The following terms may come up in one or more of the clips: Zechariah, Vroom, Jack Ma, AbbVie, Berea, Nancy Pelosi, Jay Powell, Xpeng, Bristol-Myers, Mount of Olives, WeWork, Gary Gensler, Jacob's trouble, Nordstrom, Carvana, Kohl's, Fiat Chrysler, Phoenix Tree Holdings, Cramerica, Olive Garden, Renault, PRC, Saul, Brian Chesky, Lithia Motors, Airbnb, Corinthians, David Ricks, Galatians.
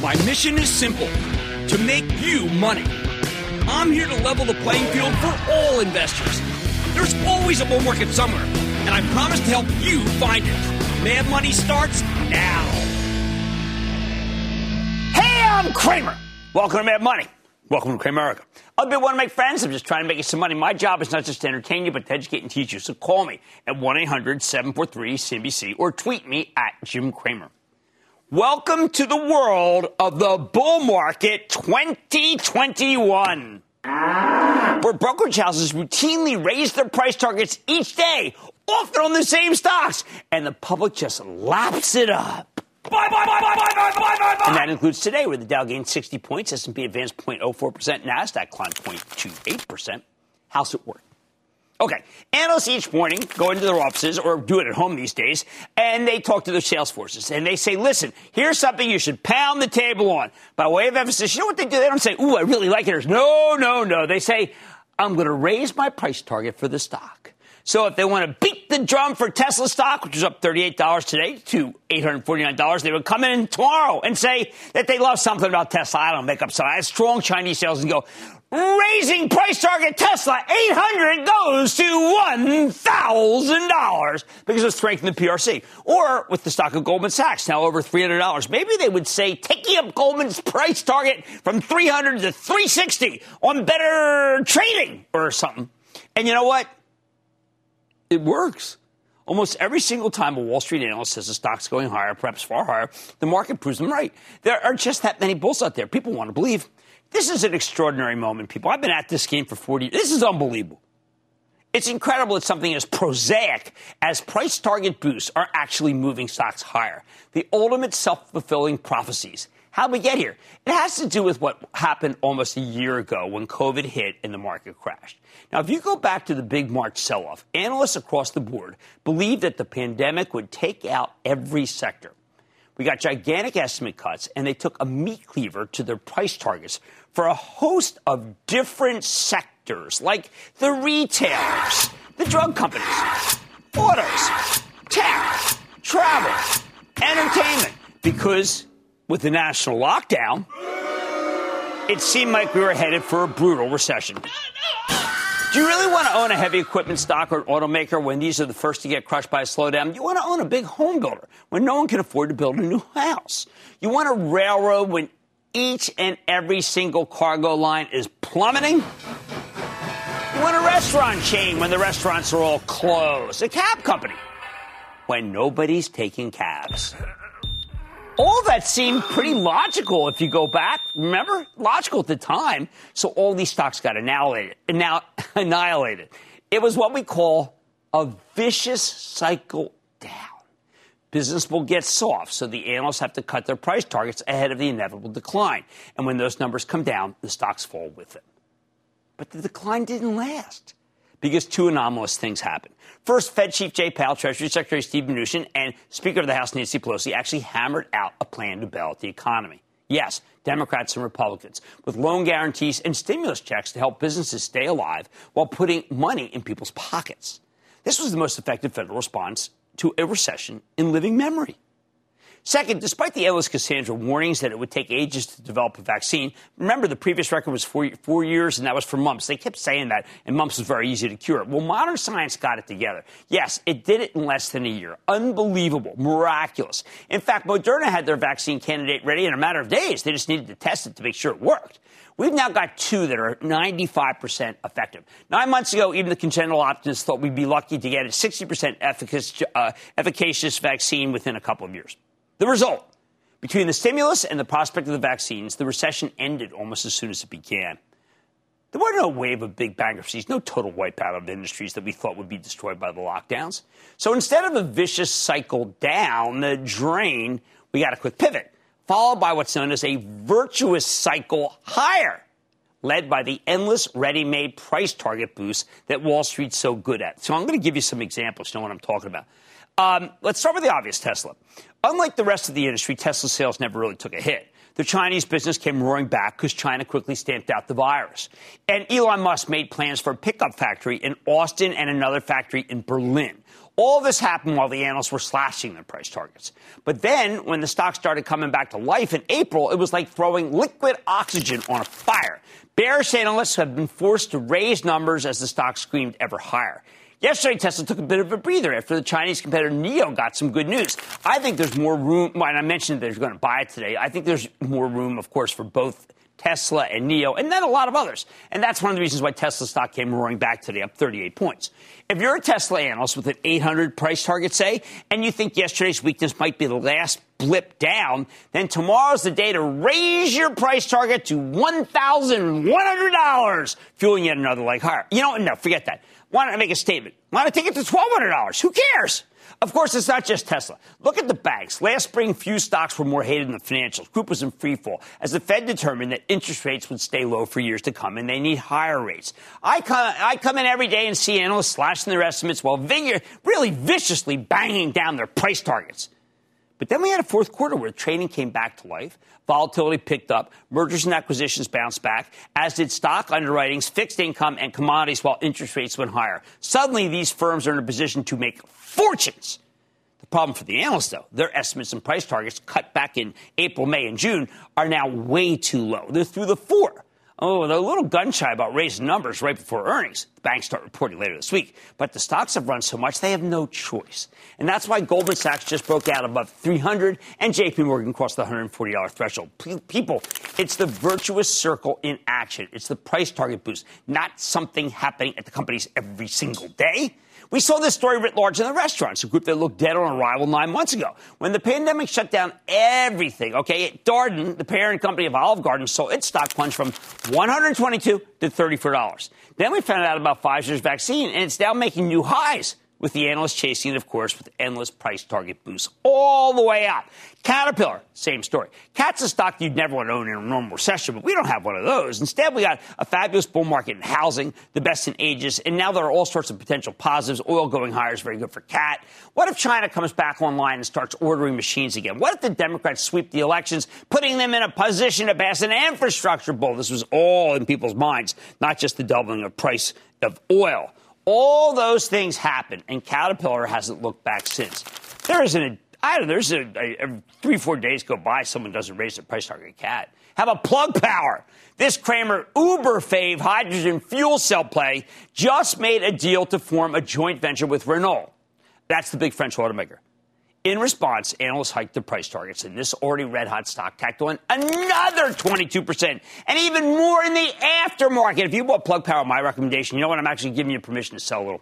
My mission is simple, to make you money. I'm here to level the playing field for all investors. There's always a bull market somewhere, and I promise to help you find it. Mad Money starts now. Hey, I'm Cramer. Welcome to Mad Money. Welcome to Cramerica. I've been one of my friends. I'm just trying to make you some money. My job is not just to entertain you, but to educate and teach you. So call me at 1-800-743-CNBC or tweet me at Jim Cramer. Welcome to the world of the bull market 2021, where brokerage houses routinely raise their price targets each day, often on the same stocks, and the public just laps it up. Buy, buy, buy, buy, buy, buy, buy, buy, buy. And that includes today, where the Dow gained 60 points, S&P advanced 0.04%, NASDAQ climbed 0.28%. How's it work? Okay, analysts each morning go into their offices, or do it at home these days, and they talk to their sales forces. And they say, listen, here's something you should pound the table on. By way of emphasis, you know what they do? They don't say, ooh, I really like it. No, no, no. They say, I'm going to raise my price target for the stock. So if they want to beat the drum for Tesla stock, which is up $38 today to $849, they would come in tomorrow and say that they love something about Tesla. I don't make up something. I have strong Chinese sales and go, raising price target Tesla, $800 goes to $1,000 because of strength in the PRC. Or with the stock of Goldman Sachs, now over $300. Maybe they would say taking up Goldman's price target from $300 to $360 on better trading or something. And you know what? It works. Almost every single time a Wall Street analyst says the stock's going higher, perhaps far higher, the market proves them right. There are just that many bulls out there. People want to believe. This is an extraordinary moment, people. I've been at this game for 40 years. This is unbelievable. It's incredible that something as prosaic as price target boosts are actually moving stocks higher. The ultimate self-fulfilling prophecies. How'd we get here? It has to do with what happened almost a year ago when COVID hit and the market crashed. Now, if you go back to the big March sell-off, analysts across the board believed that the pandemic would take out every sector. We got gigantic estimate cuts, and they took a meat cleaver to their price targets for a host of different sectors, like the retailers, the drug companies, autos, tech, travel, entertainment, because with the national lockdown, it seemed like we were headed for a brutal recession. Do you really want to own a heavy equipment stock or an automaker when these are the first to get crushed by a slowdown? You want to own a big home builder when no one can afford to build a new house. You want a railroad when each and every single cargo line is plummeting. You want a restaurant chain when the restaurants are all closed. A cab company when nobody's taking cabs. All that seemed pretty logical if you go back. Remember? Logical at the time. So all these stocks got annihilated. It was what we call a vicious cycle down. Business will get soft, so the analysts have to cut their price targets ahead of the inevitable decline. And when those numbers come down, the stocks fall with it. But the decline didn't last, because two anomalous things happened. First, Fed Chief Jay Powell, Treasury Secretary Steve Mnuchin, and Speaker of the House Nancy Pelosi actually hammered out a plan to bail out the economy. Yes, Democrats and Republicans, with loan guarantees and stimulus checks to help businesses stay alive while putting money in people's pockets. This was the most effective federal response to a recession in living memory. Second, despite the analyst Cassandra warnings that it would take ages to develop a vaccine, remember the previous record was four years, and that was for mumps. They kept saying that, and mumps was very easy to cure. Well, modern science got it together. Yes, it did it in less than a year. Unbelievable. Miraculous. In fact, Moderna had their vaccine candidate ready in a matter of days. They just needed to test it to make sure it worked. We've now got two that are 95% effective. 9 months ago, even the congenital optimists thought we'd be lucky to get a 60% efficacious vaccine within a couple of years. The result, between the stimulus and the prospect of the vaccines, the recession ended almost as soon as it began. There were no wave of big bankruptcies, no total wipeout of industries that we thought would be destroyed by the lockdowns. So instead of a vicious cycle down the drain, we got a quick pivot, followed by what's known as a virtuous cycle higher, led by the endless ready-made price target boost that Wall Street's so good at. So I'm going to give you some examples, you know what I'm talking about. Let's start with the obvious, Tesla. Unlike the rest of the industry, Tesla sales never really took a hit. The Chinese business came roaring back because China quickly stamped out the virus. And Elon Musk made plans for a pickup factory in Austin and another factory in Berlin. All this happened while the analysts were slashing their price targets. But then when the stock started coming back to life in April, it was like throwing liquid oxygen on a fire. Bearish analysts have been forced to raise numbers as the stock screamed ever higher. Yesterday, Tesla took a bit of a breather after the Chinese competitor NIO got some good news. I think there's more room, and I mentioned they're going to buy it today. I think there's more room, of course, for both Tesla and NIO, and then a lot of others. And that's one of the reasons why Tesla stock came roaring back today, up 38 points. If you're a Tesla analyst with an 800 price target, say, and you think yesterday's weakness might be the last blip down, then tomorrow's the day to raise your price target to $1,100, fueling yet another leg higher. You know, no, forget that. Why don't I make a statement? Why don't I take it to $1,200? Who cares? Of course, it's not just Tesla. Look at the banks. Last spring, few stocks were more hated than the financials. Group was in free fall as the Fed determined that interest rates would stay low for years to come, and they need higher rates. I come in every day and see analysts slashing their estimates while really viciously banging down their price targets. But then we had a fourth quarter where trading came back to life. Volatility picked up. Mergers and acquisitions bounced back, as did stock underwritings, fixed income, and commodities while interest rates went higher. Suddenly, these firms are in a position to make fortunes. The problem for the analysts, though, their estimates and price targets cut back in April, May, and June are now way too low. They're through the floor. Oh, they're a little gun-shy about raising numbers right before earnings. The banks start reporting later this week. But the stocks have run so much, they have no choice. And that's why Goldman Sachs just broke out above 300 and J.P. Morgan crossed the $140 threshold. People, it's the virtuous circle in action. It's the price target boost, not something happening at the companies every single day. We saw this story writ large in the restaurants, a group that looked dead on arrival 9 months ago. When the pandemic shut down everything, okay, Darden, the parent company of Olive Garden, saw its stock plunge from $122 to $34. Then we found out about Pfizer's vaccine, and it's now making new highs, with the analysts chasing it, of course, with endless price target boosts all the way up. Caterpillar, same story. Cat's a stock you'd never want to own in a normal recession, but we don't have one of those. Instead, we got a fabulous bull market in housing, the best in ages, and now there are all sorts of potential positives. Oil going higher is very good for Cat. What if China comes back online and starts ordering machines again? What if the Democrats sweep the elections, putting them in a position to pass an infrastructure bill? This was all in people's minds, not just the doubling of price of oil. All those things happened, and Caterpillar hasn't looked back since. There isn't a, I don't know, there's a 3-4 days go by, someone doesn't raise their price target Cat. How about Plug Power? This Cramer uber-fave hydrogen fuel cell play just made a deal to form a joint venture with Renault. That's the big French automaker. In response, analysts hiked their price targets, and this already red-hot stock tacked on another 22%, and even more in the aftermarket. If you bought Plug Power, my recommendation, you know what? I'm actually giving you permission to sell a little.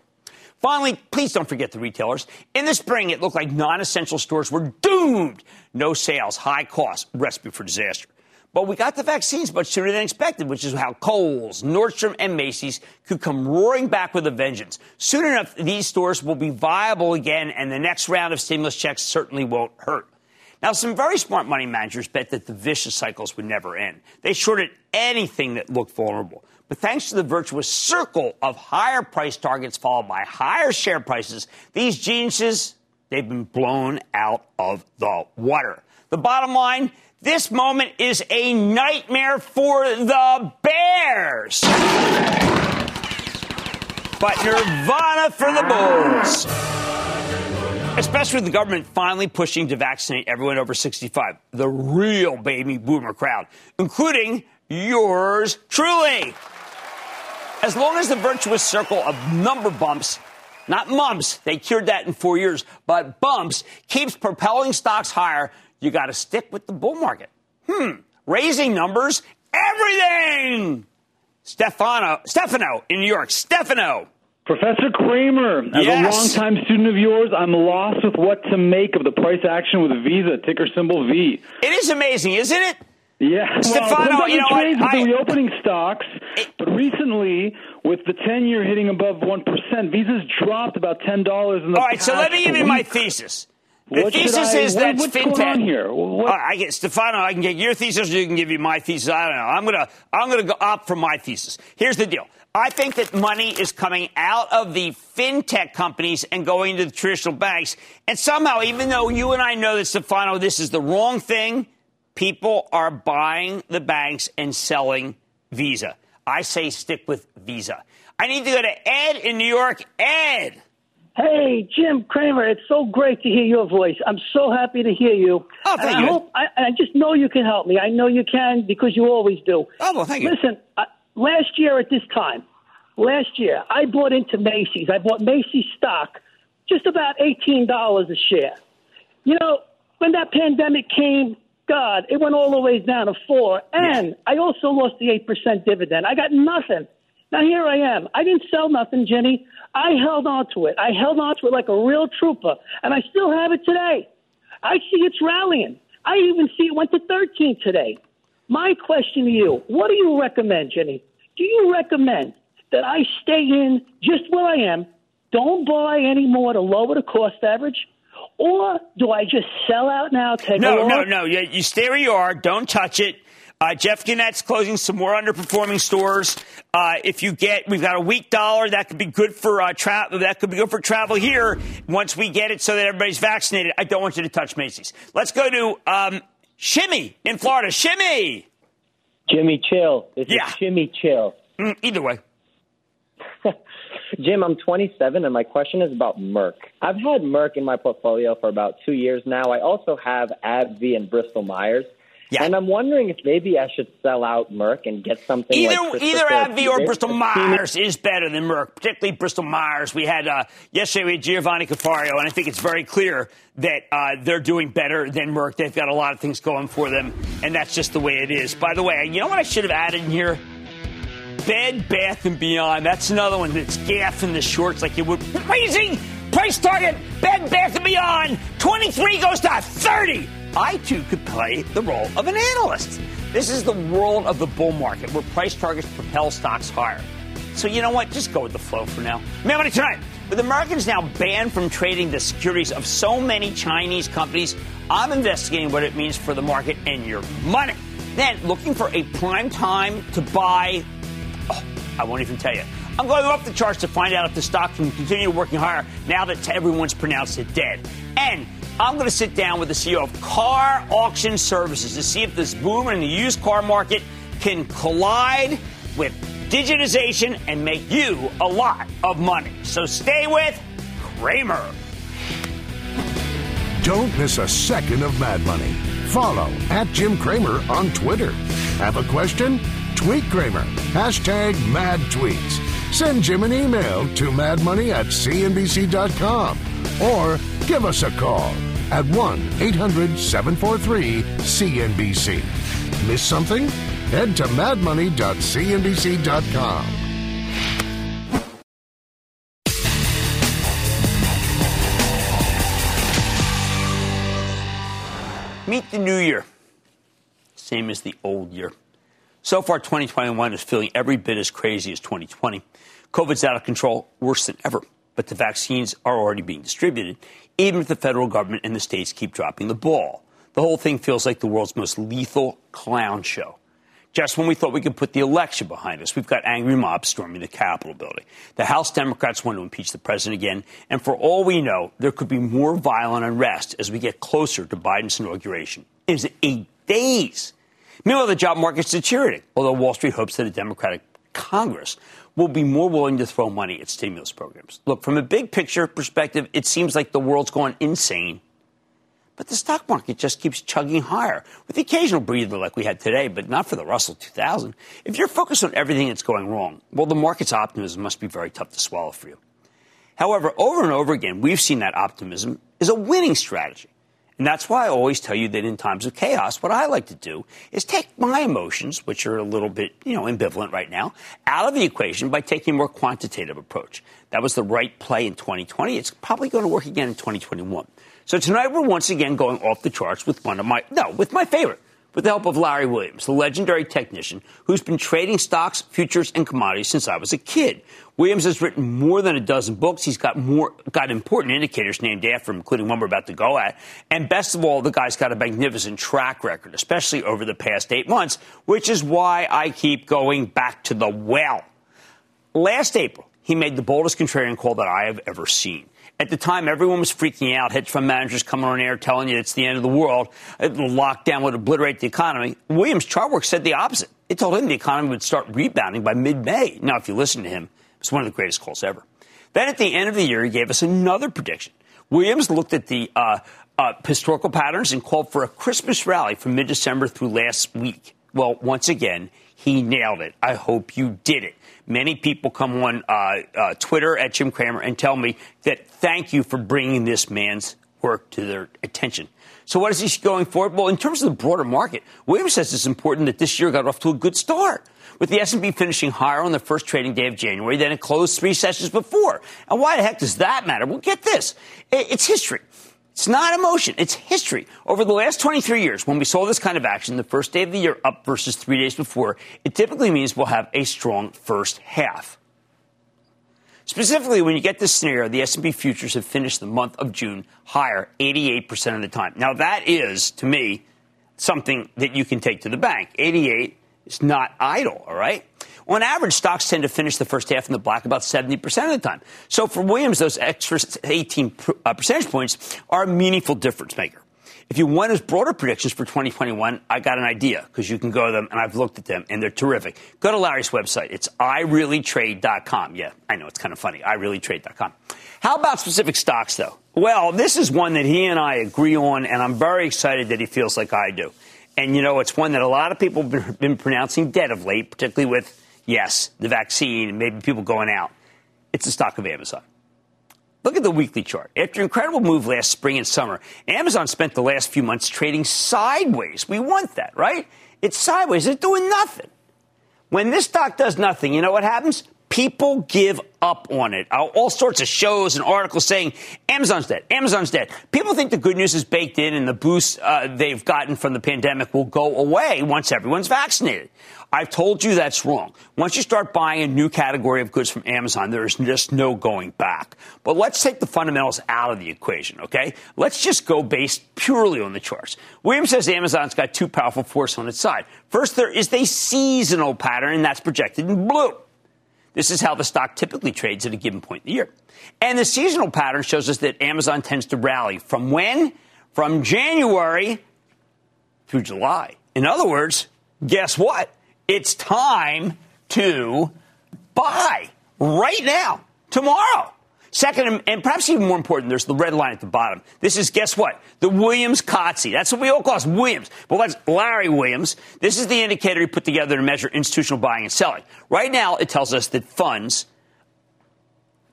Finally, please don't forget the retailers. In the spring, it looked like non-essential stores were doomed. No sales, high costs, recipe for disaster. But we got the vaccines much sooner than expected, which is how Kohl's, Nordstrom, and Macy's could come roaring back with a vengeance. Soon enough, these stores will be viable again, and the next round of stimulus checks certainly won't hurt. Now, some very smart money managers bet that the vicious cycles would never end. They shorted anything that looked vulnerable. But thanks to the virtuous circle of higher price targets followed by higher share prices, these geniuses, they've been blown out of the water. The bottom line, this moment is a nightmare for the bears, but nirvana for the bulls, especially with the government finally pushing to vaccinate everyone over 65, the real baby boomer crowd, including yours truly. As long as the virtuous circle of number bumps, not mumps, they cured that in 4 years, but bumps, keeps propelling stocks higher, you got to stick with the bull market. Raising numbers, everything. Stefano in New York. Stefano. Professor Cramer, as a longtime student of yours, I'm lost with what to make of the price action with Visa, ticker symbol V. It is amazing, isn't it? Yeah. Stefano, well, you know what? With the reopening stocks, but recently, with the 10-year hitting above 1%, Visa's dropped about $10 in the past. All right, so let me give you my thesis. The thesis is that fintech here. I get Stefano. I can get your thesis, or you can give you my thesis. I don't know. I'm gonna go up for my thesis. Here's the deal. I think that money is coming out of the fintech companies and going to the traditional banks. And somehow, even though you and I know that, Stefano, this is the wrong thing, people are buying the banks and selling Visa. I say stick with Visa. I need to go to Ed in New York. Ed. Hey, Jim Cramer, it's so great to hear your voice. I'm so happy to hear you. Oh, thank you. I just know you can help me. I know you can because you always do. Oh, well, thank you. Listen, last year at this time, I bought into Macy's. I bought Macy's stock, just about $18 a share. You know, when that pandemic came, God, it went all the way down to 4. And I also lost the 8% dividend. I got nothing. Now, here I am. I didn't sell nothing, Jenny. I held on to it. I held on to it like a real trooper, and I still have it today. I see it's rallying. I even see it went to 13 today. My question to you, what do you recommend, Jenny? Do you recommend that I stay in just where I am, don't buy any more to lower the cost average? Or do I just sell out now, No. You stay where you are. Don't touch it. Jeff Gannett's closing some more underperforming stores. If you get, we've got a weak dollar that could be good for travel. That could be good for travel here once we get it so that everybody's vaccinated. I don't want you to touch Macy's. Let's go to Shimmy in Florida. Shimmy. Jimmy Chill. This is Shimmy Chill. Either way. Jim, I'm 27, and my question is about Merck. I've had Merck in my portfolio for about 2 years now. I also have AbbVie and Bristol-Myers. Yeah. And I'm wondering if maybe I should sell out Merck and get something either AbbVie or Bristol-Myers is better than Merck, particularly Bristol-Myers. We had yesterday we had Giovanni Caffario, and I think it's very clear that they're doing better than Merck. They've got a lot of things going for them, and that's just the way it is. By the way, you know what I should have added in here? Bed, Bath, and Beyond. That's another one that's gaffing the shorts like it would. Crazy price target, Bed, Bath, and Beyond. 23 goes to 30. I, too, could play the role of an analyst. This is the world of the bull market where price targets propel stocks higher. So you know what? Just go with the flow for now. Mad Money tonight. With Americans now banned from trading the securities of so many Chinese companies, I'm investigating what it means for the market and your money. Then, looking for a prime time to buy... Oh, I won't even tell you. I'm going up the charts to find out if the stock can continue working higher now that everyone's pronounced it dead. And I'm going to sit down with the CEO of KAR Auction Services to see if this boom in the used car market can collide with digitization and make you a lot of money. So stay with Cramer. Don't miss a second of Mad Money. Follow @JimCramer on Twitter. Have a question? Tweet Cramer. #MadTweets. Send Jim an email to madmoney@cnbc.com or give us a call at 1-800-743-CNBC. Miss something? Head to madmoney.cnbc.com. Meet the new year. Same as the old year. So far, 2021 is feeling every bit as crazy as 2020. COVID's out of control, worse than ever. But the vaccines are already being distributed, even if the federal government and the states keep dropping the ball. The whole thing feels like the world's most lethal clown show. Just when we thought we could put the election behind us, we've got angry mobs storming the Capitol building. The House Democrats want to impeach the president again. And for all we know, there could be more violent unrest as we get closer to Biden's inauguration. It is 8 days. Meanwhile, the job market's deteriorating, although Wall Street hopes that a Democratic Congress will be more willing to throw money at stimulus programs. Look, from a big picture perspective, it seems like the world's gone insane. But the stock market just keeps chugging higher, with occasional breather like we had today, but not for the Russell 2000. If you're focused on everything that's going wrong, well, the market's optimism must be very tough to swallow for you. However, over and over again, we've seen that optimism is a winning strategy. And that's why I always tell you that in times of chaos, what I like to do is take my emotions, which are a little bit, ambivalent right now, out of the equation by taking a more quantitative approach. That was the right play in 2020. It's probably going to work again in 2021. So tonight we're once again going off the charts with my favorite, with the help of Larry Williams, the legendary technician who's been trading stocks, futures, and commodities since I was a kid. Williams has written more than a dozen books. He's got important indicators named after him, including one we're about to go at. And best of all, the guy's got a magnificent track record, especially over the past 8 months, which is why I keep going back to the well. Last April, he made the boldest contrarian call that I have ever seen. At the time, everyone was freaking out. Hedge fund managers coming on air telling you it's the end of the world. The lockdown would obliterate the economy. Williams' chart work said the opposite. It told him the economy would start rebounding by mid-May. Now, if you listen to him, it's one of the greatest calls ever. Then at the end of the year, he gave us another prediction. Williams looked at the historical patterns and called for a Christmas rally from mid-December through last week. Well, once again, he nailed it. I hope you did it. Many people come on Twitter at Jim Cramer and tell me that thank you for bringing this man's work to their attention. So what is he going for? Well, in terms of the broader market, Williams says it's important that this year got off to a good start, with the S&P finishing higher on the first trading day of January than it closed three sessions before. And why the heck does that matter? Well, get this. It's history. It's not emotion. It's history. Over the last 23 years, when we saw this kind of action, the first day of the year up versus 3 days before, it typically means we'll have a strong first half. Specifically, when you get this scenario, the S&P futures have finished the month of June higher 88% of the time. Now, that is, to me, something that you can take to the bank. 88 is not idle, all right? On average, stocks tend to finish the first half in the black about 70% of the time. So for Williams, those extra 18 percentage points are a meaningful difference maker. If you want his broader predictions for 2021, I got an idea, because you can go to them, and I've looked at them, and they're terrific. Go to Larry's website. It's IReallyTrade.com. Yeah, I know, it's kind of funny. IReallyTrade.com. How about specific stocks, though? Well, this is one that he and I agree on, and I'm very excited that he feels like I do. And, you know, it's one that a lot of people have been pronouncing dead of late, particularly with, yes, the vaccine and maybe people going out. It's the stock of Amazon. Look at the weekly chart. After an incredible move last spring and summer, Amazon spent the last few months trading sideways. We want that, right? It's sideways. It's doing nothing. When this stock does nothing, you know what happens? People give up on it. All sorts of shows and articles saying Amazon's dead. Amazon's dead. People think the good news is baked in and the boost they've gotten from the pandemic will go away once everyone's vaccinated. I've told you that's wrong. Once you start buying a new category of goods from Amazon, there is just no going back. But let's take the fundamentals out of the equation, okay? Let's just go based purely on the charts. Williams says Amazon's got two powerful forces on its side. First, there is a seasonal pattern, and that's projected in blue. This is how the stock typically trades at a given point in the year. And the seasonal pattern shows us that Amazon tends to rally from when? From January through July. In other words, guess what? It's time to buy right now, tomorrow. Second, and perhaps even more important, there's the red line at the bottom. This is, guess what? The Williams-Cotsy. That's what we all call it, Williams. Well, that's Larry Williams. This is the indicator he put together to measure institutional buying and selling. Right now, it tells us that funds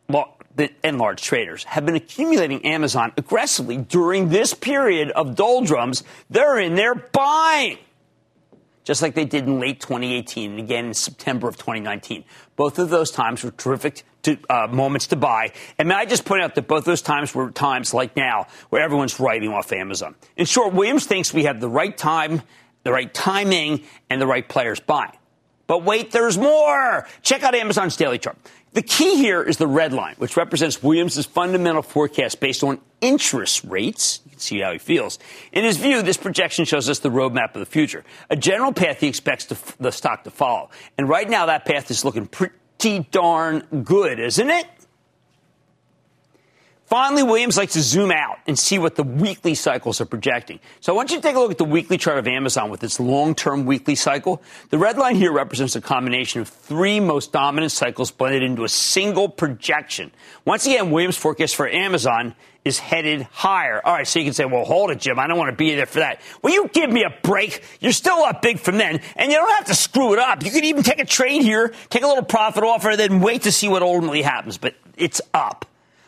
and large traders have been accumulating Amazon aggressively during this period of doldrums. They're in there buying, just like they did in late 2018 and again in September of 2019. Both of those times were terrific moments to buy. And may I just point out that both those times were times like now where everyone's writing off Amazon. In short, Williams thinks we have the right time, the right timing, and the right players buying. But wait, there's more. Check out Amazon's daily chart. The key here is the red line, which represents Williams' fundamental forecast based on interest rates. You can see how he feels. In his view, this projection shows us the roadmap of the future, a general path he expects the stock to follow. And right now, that path is looking pretty darn good, isn't it? Finally, Williams likes to zoom out and see what the weekly cycles are projecting. So I want you to take a look at the weekly chart of Amazon with its long-term weekly cycle. The red line here represents a combination of three most dominant cycles blended into a single projection. Once again, Williams' forecast for Amazon is headed higher. All right, so you can say, well, hold it, Jim. I don't want to be there for that. Well, you give me a break. You're still up big from then, and you don't have to screw it up. You can even take a trade here, take a little profit off, and then wait to see what ultimately happens. But it's up.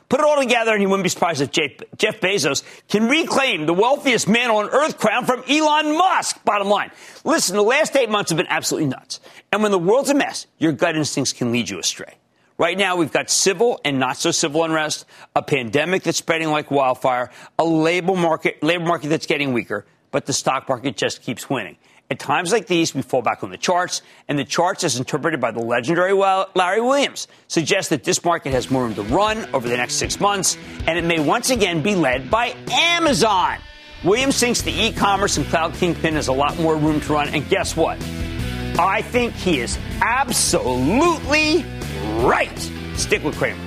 Put it all together, and you wouldn't be surprised if Jeff Bezos can reclaim the wealthiest man on earth crown from Elon Musk. Bottom line, listen, the last 8 months have been absolutely nuts. And when the world's a mess, your gut instincts can lead you astray. Right now, we've got civil and not-so-civil unrest, a pandemic that's spreading like wildfire, a labor market that's getting weaker, but the stock market just keeps winning. At times like these, we fall back on the charts, and the charts, as interpreted by the legendary Larry Williams, suggest that this market has more room to run over the next 6 months, and it may once again be led by Amazon. Williams thinks the e-commerce and cloud kingpin has a lot more room to run, and guess what? I think he is absolutely right. Stick with Cramer.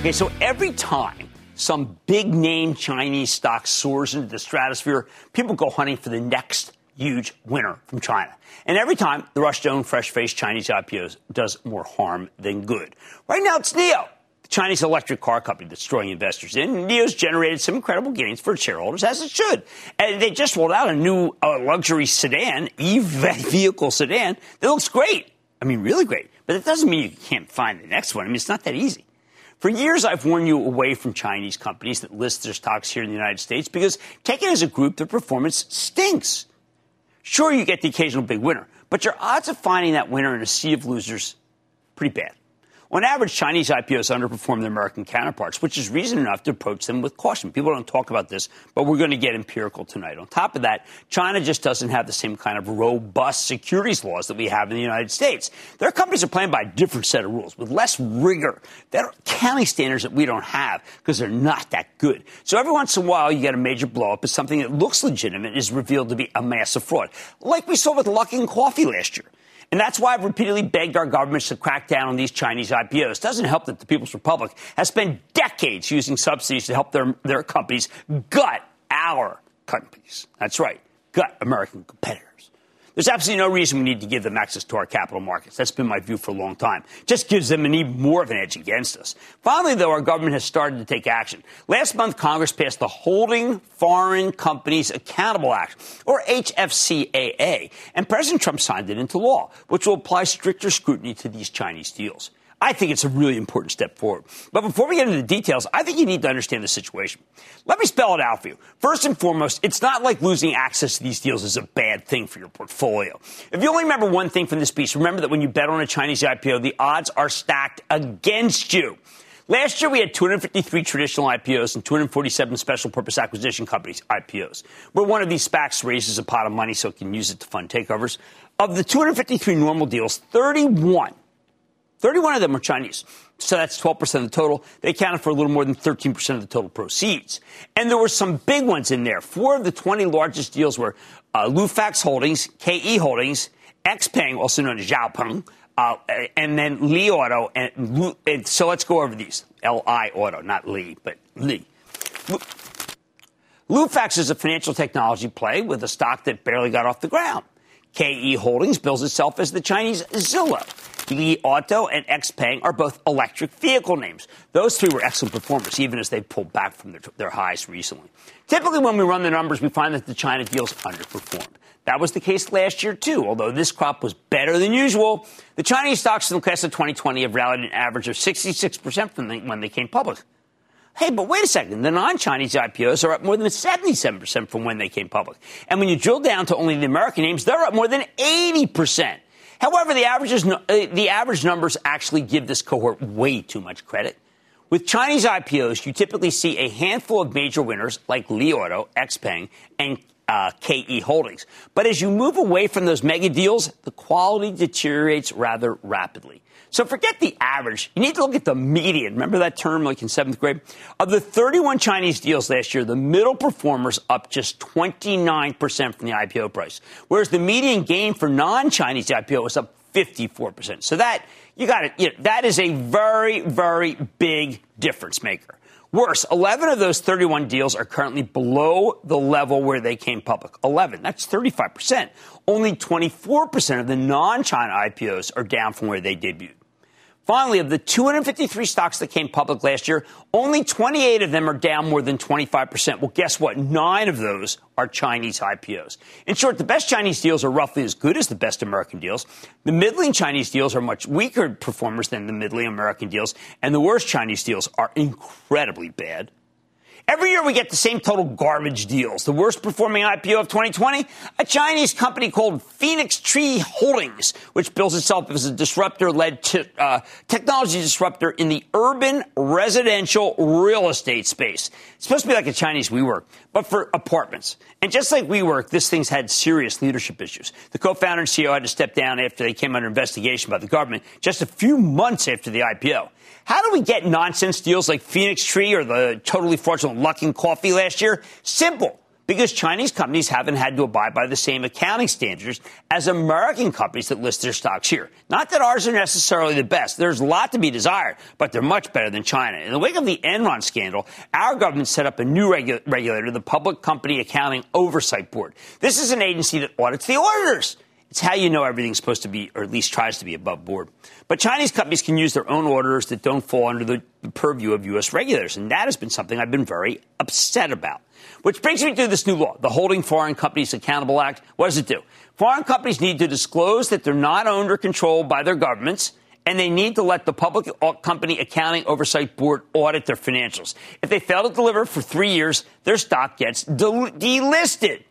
Okay, so every time some big-name Chinese stock soars into the stratosphere, people go hunting for the next huge winner from China. And every time, the rush to own fresh-faced Chinese IPOs does more harm than good. Right now, it's NIO, the Chinese electric car company that's throwing investors in. NIO's generated some incredible gains for its shareholders, as it should. And they just rolled out a new luxury sedan, e-vehicle sedan, that looks great. I mean, really great. But that doesn't mean you can't find the next one. I mean, it's not that easy. For years, I've warned you away from Chinese companies that list their stocks here in the United States because, taken as a group, their performance stinks. Sure, you get the occasional big winner, but your odds of finding that winner in a sea of losers, pretty bad. On average, Chinese IPOs underperform their American counterparts, which is reason enough to approach them with caution. People don't talk about this, but we're going to get empirical tonight. On top of that, China just doesn't have the same kind of robust securities laws that we have in the United States. Their companies are playing by a different set of rules with less rigor. There are accounting standards that we don't have because they're not that good. So every once in a while, you get a major blow-up, but something that looks legitimate is revealed to be a massive fraud, like we saw with Luckin Coffee last year. And that's why I've repeatedly begged our governments to crack down on these Chinese IPOs. It doesn't help that the People's Republic has spent decades using subsidies to help their companies gut our companies. That's right, gut American competitors. There's absolutely no reason we need to give them access to our capital markets. That's been my view for a long time. Just gives them an even more of an edge against us. Finally, though, our government has started to take action. Last month, Congress passed the Holding Foreign Companies Accountable Act, or HFCAA, and President Trump signed it into law, which will apply stricter scrutiny to these Chinese deals. I think it's a really important step forward. But before we get into the details, I think you need to understand the situation. Let me spell it out for you. First and foremost, it's not like losing access to these deals is a bad thing for your portfolio. If you only remember one thing from this piece, remember that when you bet on a Chinese IPO, the odds are stacked against you. Last year, we had 253 traditional IPOs and 247 special purpose acquisition companies, IPOs, where one of these SPACs raises a pot of money so it can use it to fund takeovers. Of the 253 normal deals, 31 of them were Chinese. So that's 12% of the total. They accounted for a little more than 13% of the total proceeds. And there were some big ones in there. Four of the 20 largest deals were Lufax Holdings, KE Holdings, Xpeng, also known as Xpeng, and then Li Auto. And so let's go over these. Li Auto, not Li, but Li. Lufax is a financial technology play with a stock that barely got off the ground. KE Holdings bills itself as the Chinese Zillow. Li Auto and Xpeng are both electric vehicle names. Those three were excellent performers, even as they pulled back from their highs recently. Typically, when we run the numbers, we find that the China deals underperformed. That was the case last year, too, although this crop was better than usual. The Chinese stocks in the class of 2020 have rallied an average of 66% from when they came public. Hey, but wait a second. The non-Chinese IPOs are up more than 77% from when they came public. And when you drill down to only the American names, they're up more than 80%. However, the average numbers actually give this cohort way too much credit. With Chinese IPOs, you typically see a handful of major winners like Li Auto, Xpeng, and KE Holdings. But as you move away from those mega deals, the quality deteriorates rather rapidly. So forget the average. You need to look at the median. Remember that term like in seventh grade? Of the 31 Chinese deals last year, the middle performers up just 29% from the IPO price, whereas the median gain for non-Chinese IPO was up 54%. So that, you got it. You know, that is a very, very big difference maker. Worse, 11 of those 31 deals are currently below the level where they came public. 11, that's 35%. Only 24% of the non-China IPOs are down from where they debuted. Finally, of the 253 stocks that came public last year, only 28 of them are down more than 25%. Well, guess what? 9 of those are Chinese IPOs. In short, the best Chinese deals are roughly as good as the best American deals. The middling Chinese deals are much weaker performers than the middling American deals, and the worst Chinese deals are incredibly bad. Every year we get the same total garbage deals. The worst performing IPO of 2020, a Chinese company called Phoenix Tree Holdings, which bills itself as a disruptor-led technology disruptor in the urban residential real estate space. It's supposed to be like a Chinese WeWork, but for apartments. And just like WeWork, this thing's had serious leadership issues. The co-founder and CEO had to step down after they came under investigation by the government just a few months after the IPO. How do we get nonsense deals like Phoenix Tree or the totally fraudulent Luckin Coffee last year? Simple. because Chinese companies haven't had to abide by the same accounting standards as American companies that list their stocks here. Not that ours are necessarily the best. There's a lot to be desired, but they're much better than China. In the wake of the Enron scandal, our government set up a new regulator, the Public Company Accounting Oversight Board. This is an agency that audits the auditors. It's how you know everything's supposed to be, or at least tries to be, above board. But Chinese companies can use their own orders that don't fall under the purview of U.S. regulators. And that has been something I've been very upset about. Which brings me to this new law, the Holding Foreign Companies Accountable Act. What does it do? Foreign companies need to disclose that they're not owned or controlled by their governments, and they need to let the Public Company Accounting Oversight Board audit their financials. If they fail to deliver for 3 years, their stock gets delisted.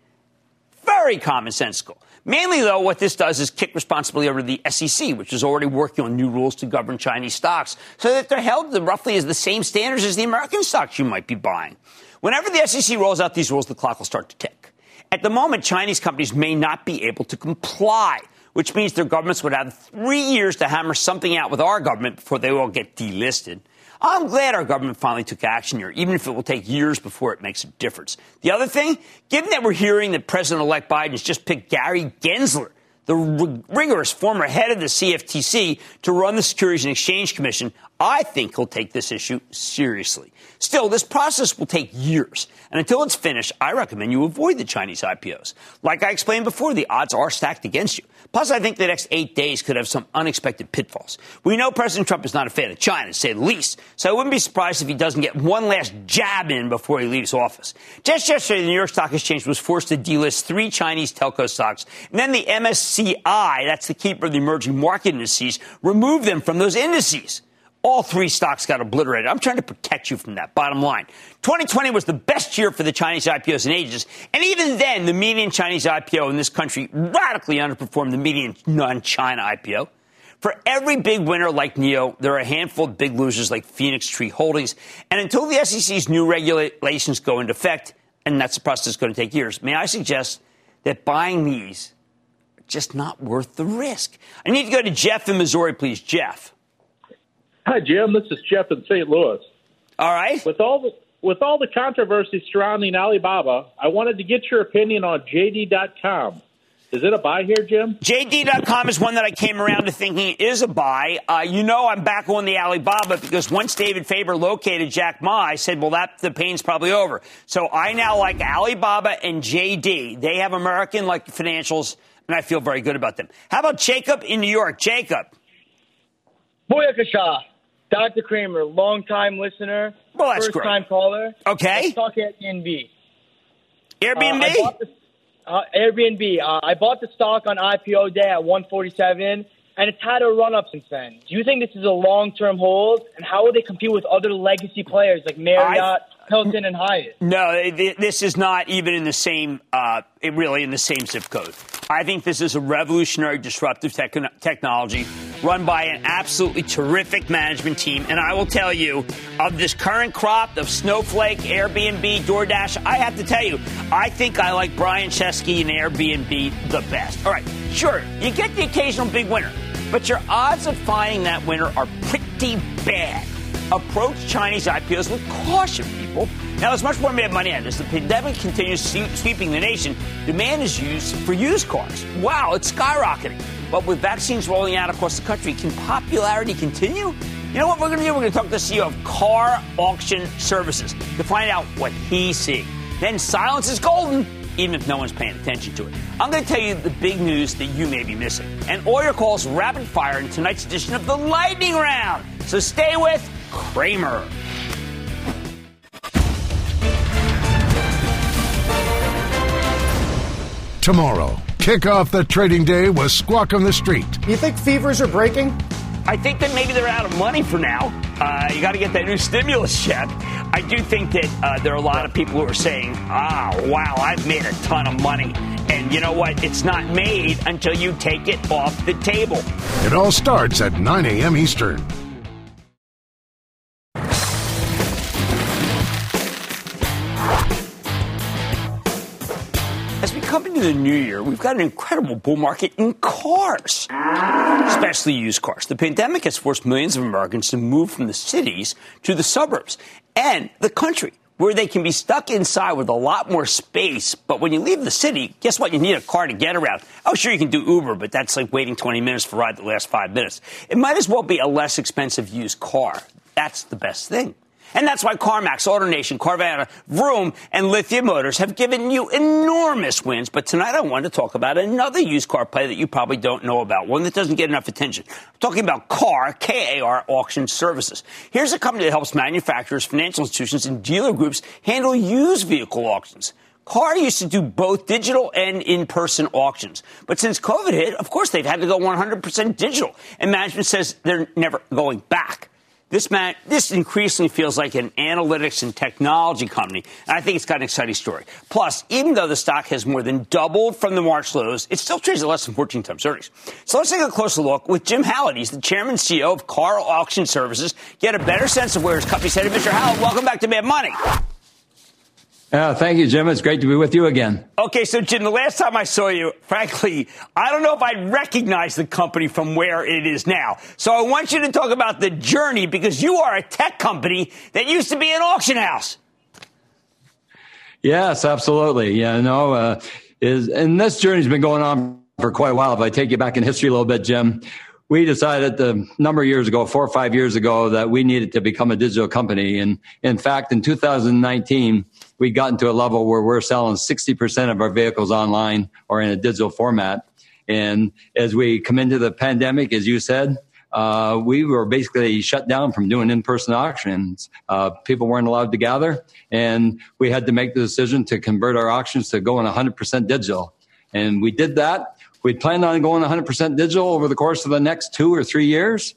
Very commonsensical. Mainly, though, what this does is kick responsibility over to the SEC, which is already working on new rules to govern Chinese stocks so that they're held to roughly as the same standards as the American stocks you might be buying. Whenever the SEC rolls out these rules, the clock will start to tick. At the moment, Chinese companies may not be able to comply, which means their governments would have 3 years to hammer something out with our government before they all get delisted. I'm glad our government finally took action here, even if it will take years before it makes a difference. The other thing, given that we're hearing that President-elect Biden has just picked Gary Gensler, the rigorous former head of the CFTC, to run the Securities and Exchange Commission, I think he'll take this issue seriously. Still, this process will take years, and until it's finished, I recommend you avoid the Chinese IPOs. Like I explained before, the odds are stacked against you. Plus, I think the next 8 days could have some unexpected pitfalls. We know President Trump is not a fan of China, to say the least, so I wouldn't be surprised if he doesn't get one last jab in before he leaves office. Just yesterday, the New York Stock Exchange was forced to delist 3 Chinese telco stocks, and then the MSCI, that's the keeper of the emerging market indices, removed them from those indices. All 3 stocks got obliterated. I'm trying to protect you from that. Bottom line, 2020 was the best year for the Chinese IPOs in ages. And even then, the median Chinese IPO in this country radically underperformed the median non-China IPO. For every big winner like NIO, there are a handful of big losers like Phoenix Tree Holdings. And until the SEC's new regulations go into effect, and that's a process that's going to take years, may I suggest that buying these are just not worth the risk. I need to go to Jeff in Missouri, please. Jeff. Hi, Jim. This is Jeff in St. Louis. All right. With all the controversy surrounding Alibaba, I wanted to get your opinion on JD.com. Is it a buy here, Jim? JD.com is one that I came around to thinking is a buy. I'm back on the Alibaba because once David Faber located Jack Ma, I said, well, the pain's probably over. So I now like Alibaba and JD. They have American-like financials, and I feel very good about them. How about Jacob in New York? Jacob. Boyaka Shah. Dr. Cramer, long-time listener, well, first-time caller. Okay. Let's talk Airbnb. Airbnb? Airbnb. I bought the stock on IPO day at $147, and it's had a run-up since then. Do you think this is a long-term hold, and how will they compete with other legacy players like Marriott, Hilton, and Hyatt? No, this is not even in the same, really in the same zip code. I think this is a revolutionary, disruptive technology run by an absolutely terrific management team. And I will tell you, of this current crop of Snowflake, Airbnb, DoorDash, I have to tell you, I think I like Brian Chesky and Airbnb the best. All right, sure, you get the occasional big winner, but your odds of finding that winner are pretty bad. Approach Chinese IPOs with caution, people. Now, there's much more Mad Money on. As the pandemic continues sweeping the nation, demand is used for used cars. Wow, it's skyrocketing. But with vaccines rolling out across the country, can popularity continue? You know what we're going to do? We're going to talk to the CEO of KAR Auction Services to find out what he's seeing. Then silence is golden, even if no one's paying attention to it. I'm going to tell you the big news that you may be missing. And all your calls rapid fire in tonight's edition of the Lightning Round. So stay with Cramer. Tomorrow, kick off the trading day with Squawk on the Street. You think fevers are breaking? I think that maybe they're out of money for now. You got to get that new stimulus check. I do think that there are a lot of people who are saying, wow, I've made a ton of money. And you know what? It's not made until you take it off the table. It all starts at 9 a.m. Eastern. Coming into the new year, we've got an incredible bull market in cars, especially used cars. The pandemic has forced millions of Americans to move from the cities to the suburbs and the country, where they can be stuck inside with a lot more space. But when you leave the city, guess what? You need a car to get around. Oh, sure, you can do Uber, but that's like waiting 20 minutes for a ride that lasts 5 minutes. It might as well be a less expensive used car. That's the best thing. And that's why CarMax, AutoNation, Carvana, Vroom, and Lithia Motors have given you enormous wins. But tonight I want to talk about another used car play that you probably don't know about, one that doesn't get enough attention. I'm talking about KAR, K-A-R, Auction Services. Here's a company that helps manufacturers, financial institutions, and dealer groups handle used vehicle auctions. KAR used to do both digital and in-person auctions. But since COVID hit, of course, they've had to go 100% digital. And management says they're never going back. This increasingly feels like an analytics and technology company, and I think it's got an exciting story. Plus, even though the stock has more than doubled from the March lows, it still trades at less than 14 times earnings. So let's take a closer look with Jim Halliday, the chairman and CEO of KAR Auction Services. Get a better sense of where his company's headed. Mr. Halliday, welcome back to Mad Money. Thank you, Jim. It's great to be with you again. Okay, so, Jim, the last time I saw you, frankly, I don't know if I'd recognize the company from where it is now. So I want you to talk about the journey, because you are a tech company that used to be an auction house. Yes, absolutely. Yeah, no, and this journey's been going on for quite a while. If I take you back in history a little bit, Jim, we decided a number of years ago, 4 or 5 years ago, that we needed to become a digital company. And in fact, in 2019, we got into a level where we're selling 60% of our vehicles online or in a digital format. And as we come into the pandemic, as you said, we were basically shut down from doing in-person auctions. People weren't allowed to gather, and we had to make the decision to convert our auctions to going 100% digital. And we did that. We planned on going 100% digital over the course of the next 2 or 3 years.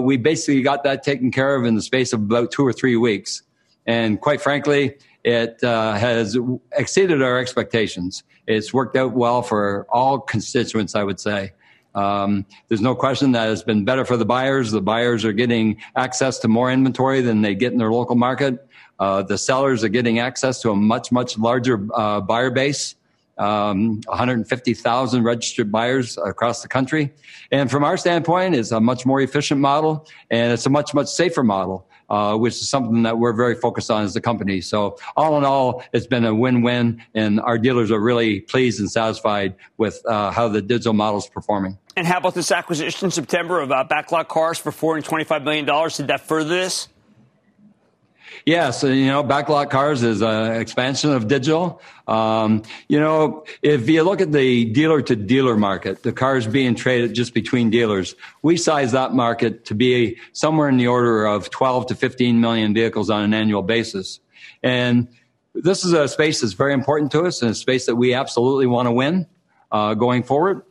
We basically got that taken care of in the space of about 2 or 3 weeks. And quite frankly, it has exceeded our expectations. It's worked out well for all constituents, I would say. There's no question that it's been better for the buyers. The buyers are getting access to more inventory than they get in their local market. The sellers are getting access to a much, much larger buyer base, 150,000 registered buyers across the country. And from our standpoint, it's a much more efficient model, and it's a much, much safer model. Which is something that we're very focused on as a company. So all in all, it's been a win-win, and our dealers are really pleased and satisfied with how the digital model is performing. And how about this acquisition in September of Backlot Cars for $425 million? Did that further this? Yes, you know, Backlot Cars is an expansion of digital. You know, if you look at the dealer-to-dealer market, the cars being traded just between dealers, we size that market to be somewhere in the order of 12 to 15 million vehicles on an annual basis. And this is a space that's very important to us and a space that we absolutely want to win going forward.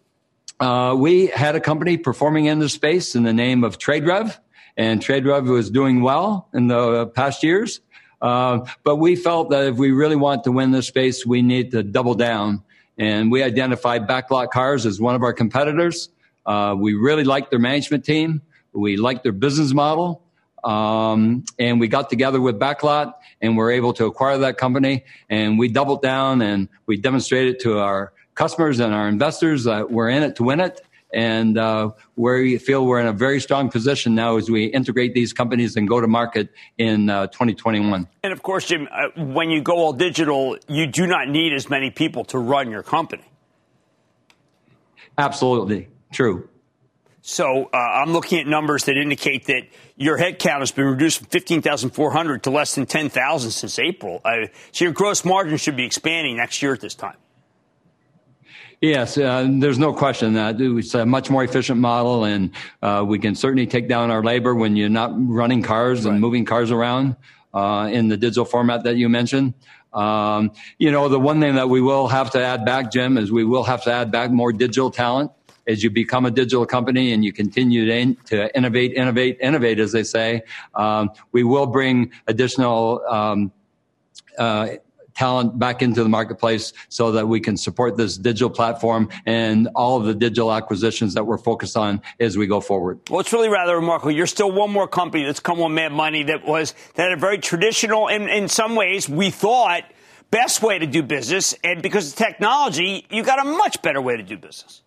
We had a company performing in this space in the name of TradeRev. And TradeRev was doing well in the past years. But we felt that if we really want to win this space, we need to double down. And we identified Backlot Cars as one of our competitors. We really liked their management team. We liked their business model. And we got together with Backlot, and we're able to acquire that company. And we doubled down, and we demonstrated to our customers and our investors that we're in it to win it. And we feel we're in a very strong position now as we integrate these companies and go to market in 2021. And of course, Jim, when you go all digital, you do not need as many people to run your company. Absolutely true. So I'm looking at numbers that indicate that your headcount has been reduced from 15,400 to less than 10,000 since April. So your gross margin should be expanding next year at this time. Yes, there's no question that it's a much more efficient model, and we can certainly take down our labor when you're not running cars and moving cars around in the digital format that you mentioned. You know, the one thing that we will have to add back, Jim, is we will have to add back more digital talent. As you become a digital company and you continue to innovate, as they say, we will bring additional talent back into the marketplace so that we can support this digital platform and all of the digital acquisitions that we're focused on as we go forward. Well, it's really rather remarkable. You're still one more company that's come on Mad Money that had a very traditional and in some ways we thought best way to do business. And because of technology, you got a much better way to do business.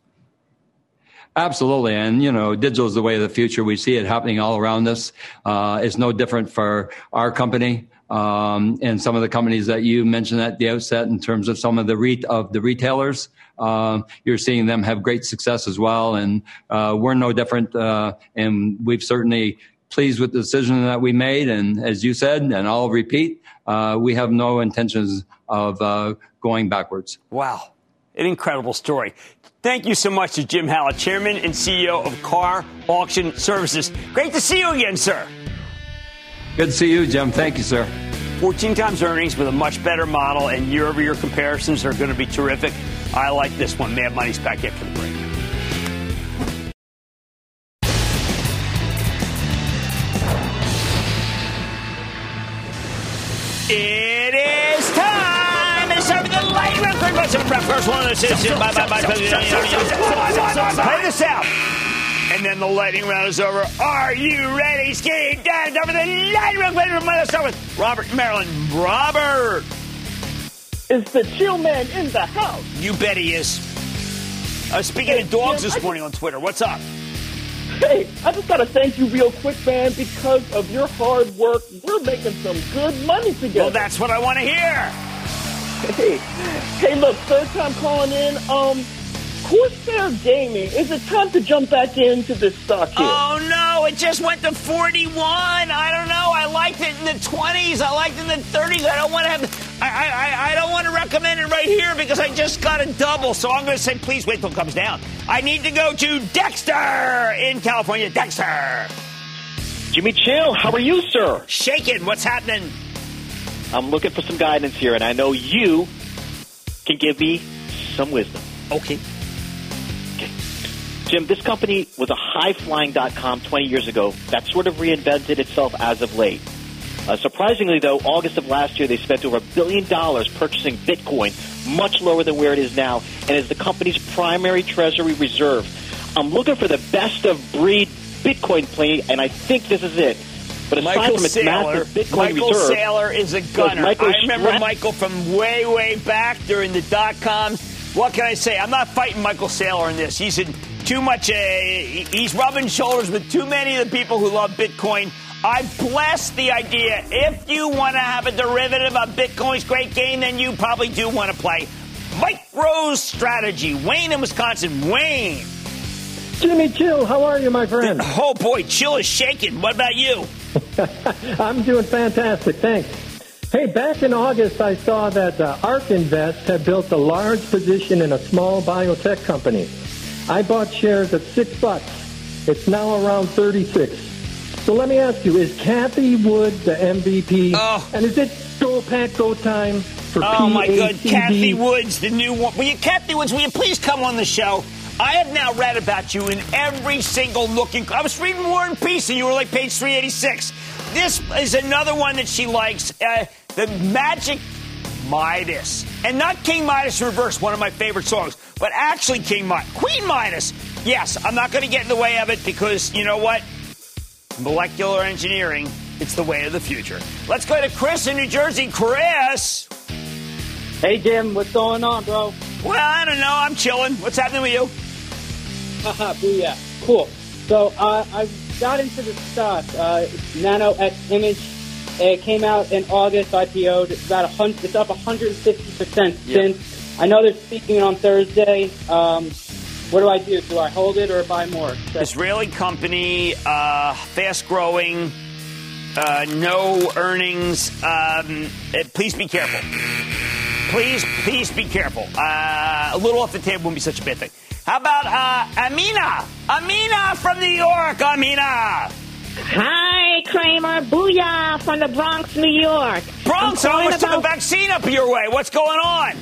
Absolutely. And, you know, digital is the way of the future. We see it happening all around us. It's no different for our company. And some of the companies that you mentioned at the outset in terms of some of the retailers, you're seeing them have great success as well. And we're no different. And we've certainly pleased with the decision that we made. And as you said, and I'll repeat, we have no intentions of going backwards. Wow. An incredible story. Thank you so much to Jim Halliday, Chairman and CEO of KAR Auction Services. Great to see you again, sir. Good to see you, Jim. Thank you, sir. 14 times earnings with a much better model, and year-over-year comparisons are going to be terrific. I like this one. Mad Money's back after the break. It is time. It's time for the light round. First one of the citizens. Play this out. And then the lightning round is over. Are you ready? Skinny dives over the lightning round. Let's start with Robert in Maryland. Robert. Is the chill man in the house? You bet he is. Speaking of dogs this morning on Twitter, what's up? Hey, I just got to thank you real quick, man. Because of your hard work, we're making some good money together. Well, that's what I want to hear. Hey, look, third time calling in. Corsair Gaming, is it time to jump back into this stock here? Oh, no, it just went to 41. I don't know. I liked it in the 20s. I liked it in the 30s. I don't want to have. I don't want to recommend it right here because I just got a double. So I'm going to say, please wait till it comes down. I need to go to Dexter in California. Dexter. Jimmy Chill, how are you, sir? Shaking. What's happening? I'm looking for some guidance here, and I know you can give me some wisdom. Okay. Jim, this company was a high-flying.com 20 years ago. That sort of reinvented itself as of late. Surprisingly, though, August of last year, they spent over $1 billion purchasing Bitcoin, much lower than where it is now, and is the company's primary treasury reserve. I'm looking for the best-of-breed Bitcoin play, and I think this is it. But Michael Saylor, is a gunner. I remember Michael from way, way back during the dot-coms. What can I say? I'm not fighting Michael Saylor in this. He's in too much. He's rubbing shoulders with too many of the people who love Bitcoin. I bless the idea. If you want to have a derivative of Bitcoin's great gain, then you probably do want to play Micro Strategy. Wayne in Wisconsin. Wayne. Jimmy Chill, how are you, my friend? Oh, boy, Chill is shaking. What about you? I'm doing fantastic, thanks. Hey, back in August, I saw that ARK Invest had built a large position in a small biotech company. I bought shares at $6. It's now around 36. So let me ask you, is Cathie Wood the MVP? Oh. And is it go pack go time for PACD? Oh, my God, Cathie Wood's the new one. Will you, Cathie Woods, will you please come on the show? I have now read about you in every single looking. I was reading War and Peace, and you were like page 386. This is another one that she likes. The Magic Midas. And not King Midas Reverse, one of my favorite songs, but actually King Midas. Queen Midas. Yes, I'm not going to get in the way of it because, you know what? Molecular engineering, it's the way of the future. Let's go to Chris in New Jersey. Chris. Hey, Jim, what's going on, bro? Well, I don't know. I'm chilling. What's happening with you? Haha, booyah. Cool. So I got into the stock, Nano X Image. It came out in August, IPO'd. It's up 150% since. I know they're speaking on Thursday. What do I do? Do I hold it or buy more? So, Israeli company, fast-growing, no earnings. Please be careful. Please be careful. A little off the table wouldn't be such a bad thing. How about Amina? Amina from New York. Amina. Hi, Cramer. Booyah from the Bronx, New York. Bronx, I almost took a vaccine up your way. What's going on?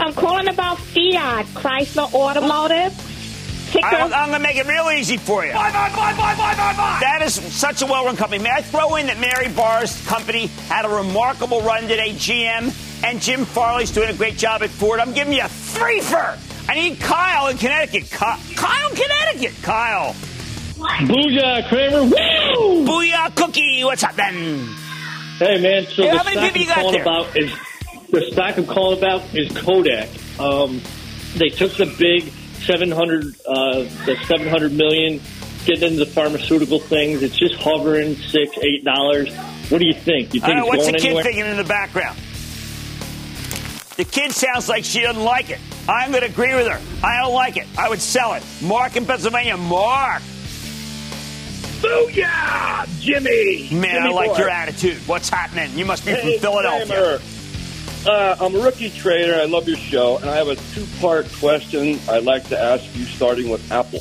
I'm calling about Fiat, Chrysler Automotive. I'm going to make it real easy for you. Buy. That is such a well-run company. May I throw in that Mary Barr's company had a remarkable run today, GM? And Jim Farley's doing a great job at Ford. I'm giving you a threefer. I need Kyle in Connecticut. Kyle. Booyah, Cramer. Woo! Booyah, Cookie. What's up, then? Hey, man. So how many people you got there? The stock I'm calling about is Kodak. They took the big $700 million, getting into the pharmaceutical things. It's just hovering $6, $8. What do you think? You think it's what's going the kid anywhere? Thinking in the background? The kid sounds like she doesn't like it. I'm going to agree with her. I don't like it. I would sell it. Mark in Pennsylvania. Mark. Booyah, Jimmy. Man, I like your attitude. What's happening? You must be from Philadelphia. Cramer. I'm a rookie trader. I love your show. And I have a two-part question I'd like to ask you, starting with Apple.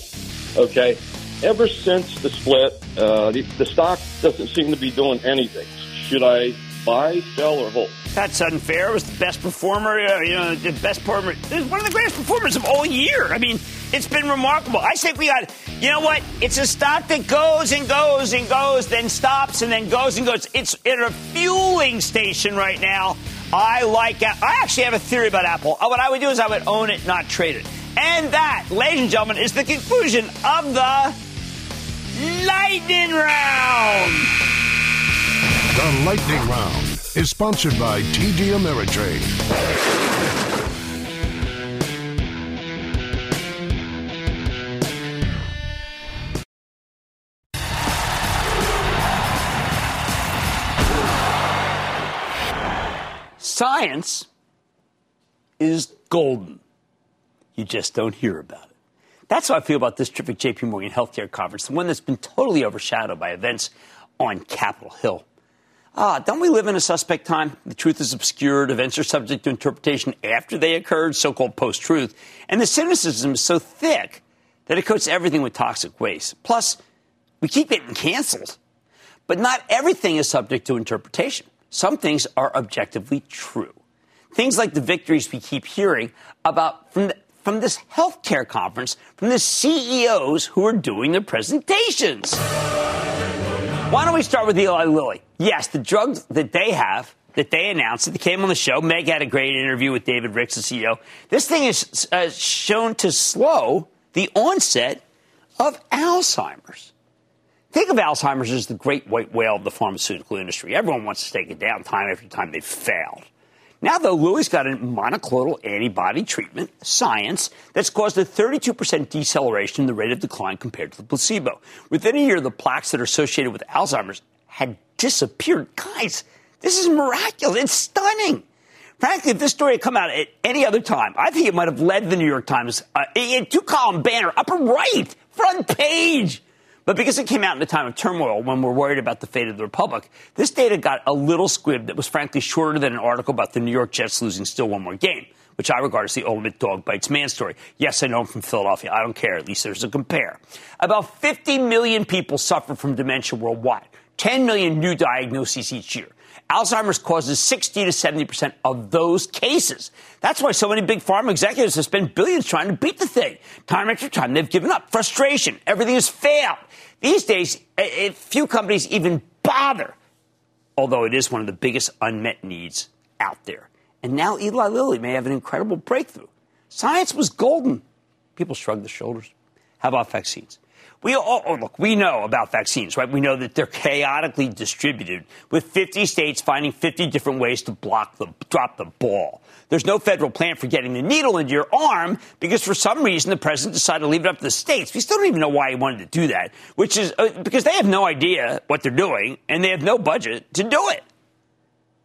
Okay. Ever since the split, the stock doesn't seem to be doing anything. Should I buy, sell, or hold? That's unfair. It was the best performer, the best performer. It was one of the greatest performers of all year. I mean, it's been remarkable. I think we got, you know what? It's a stock that goes and goes and goes, then stops and then goes and goes. It's in a fueling station right now. I like Apple. I actually have a theory about Apple. What I would do is I would own it, not trade it. And that, ladies and gentlemen, is the conclusion of the Lightning Round. The Lightning Round is sponsored by TD Ameritrade. Science is golden. You just don't hear about it. That's how I feel about this terrific J.P. Morgan Healthcare Conference, the one that's been totally overshadowed by events on Capitol Hill. Don't we live in a suspect time? The truth is obscured. Events are subject to interpretation after they occurred, so-called post-truth. And the cynicism is so thick that it coats everything with toxic waste. Plus, we keep getting canceled. But not everything is subject to interpretation. Some things are objectively true. Things like the victories we keep hearing about from this healthcare conference, from the CEOs who are doing their presentations. Why don't we start with Eli Lilly? Yes, the drugs that they have, that they announced, that came on the show. Meg had a great interview with David Ricks, the CEO. This thing is shown to slow the onset of Alzheimer's. Think of Alzheimer's as the great white whale of the pharmaceutical industry. Everyone wants to take it down time after time. They've failed. Now, though, Lilly's got a monoclonal antibody treatment, science, that's caused a 32% deceleration in the rate of decline compared to the placebo. Within a year, the plaques that are associated with Alzheimer's had disappeared. Guys, this is miraculous. It's stunning. Frankly, if this story had come out at any other time, I think it might have led the New York Times in two-column banner, upper right, front page. But because it came out in a time of turmoil when we're worried about the fate of the Republic, this data got a little squib that was frankly shorter than an article about the New York Jets losing still one more game, which I regard as the ultimate dog bites man story. Yes, I know I'm from Philadelphia. I don't care. At least there's a compare. About 50 million people suffer from dementia worldwide, 10 million new diagnoses each year. Alzheimer's causes 60 to 70% of those cases. That's why so many big pharma executives have spent billions trying to beat the thing. Time after time, they've given up. Frustration. Everything has failed. These days, few companies even bother, although it is one of the biggest unmet needs out there. And now Eli Lilly may have an incredible breakthrough. Science was golden. People shrugged their shoulders. How about vaccines? We know about vaccines, right? We know that they're chaotically distributed, with 50 states finding 50 different ways to drop the ball. There's no federal plan for getting the needle into your arm because for some reason the president decided to leave it up to the states. We still don't even know why he wanted to do that, which is because they have no idea what they're doing and they have no budget to do it.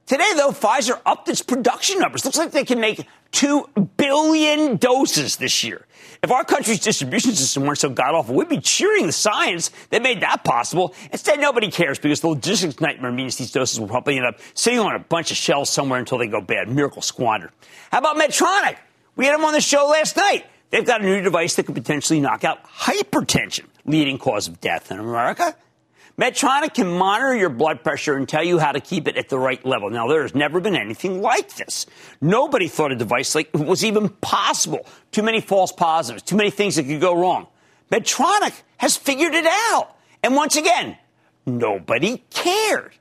Today, though, Pfizer upped its production numbers. Looks like they can make 2 billion doses this year. If our country's distribution system weren't so god-awful, we'd be cheering the science that made that possible. Instead, nobody cares because the logistics nightmare means these doses will probably end up sitting on a bunch of shelves somewhere until they go bad. Miracle squandered. How about Medtronic? We had them on the show last night. They've got a new device that could potentially knock out hypertension, leading cause of death in America. Medtronic can monitor your blood pressure and tell you how to keep it at the right level. Now, there has never been anything like this. Nobody thought a device like it was even possible. Too many false positives, too many things that could go wrong. Medtronic has figured it out. And once again, nobody cared.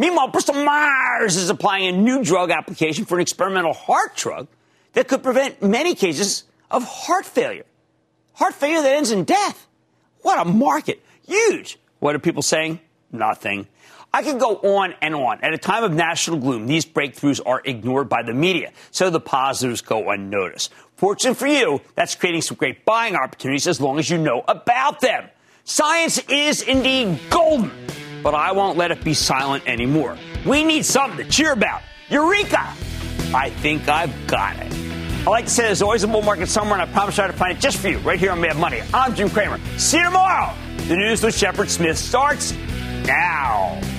Meanwhile, Bristol Myers is applying a new drug application for an experimental heart drug that could prevent many cases of heart failure. Heart failure that ends in death. What a market. Huge. What are people saying? Nothing. I could go on and on. At a time of national gloom, these breakthroughs are ignored by the media, so the positives go unnoticed. Fortunately for you, that's creating some great buying opportunities as long as you know about them. Science is indeed golden, but I won't let it be silent anymore. We need something to cheer about. Eureka! I think I've got it. I like to say there's always a bull market somewhere, and I promise I'll try to find it just for you right here on Mad Money. I'm Jim Cramer. See you tomorrow. The news with Shepard Smith starts now.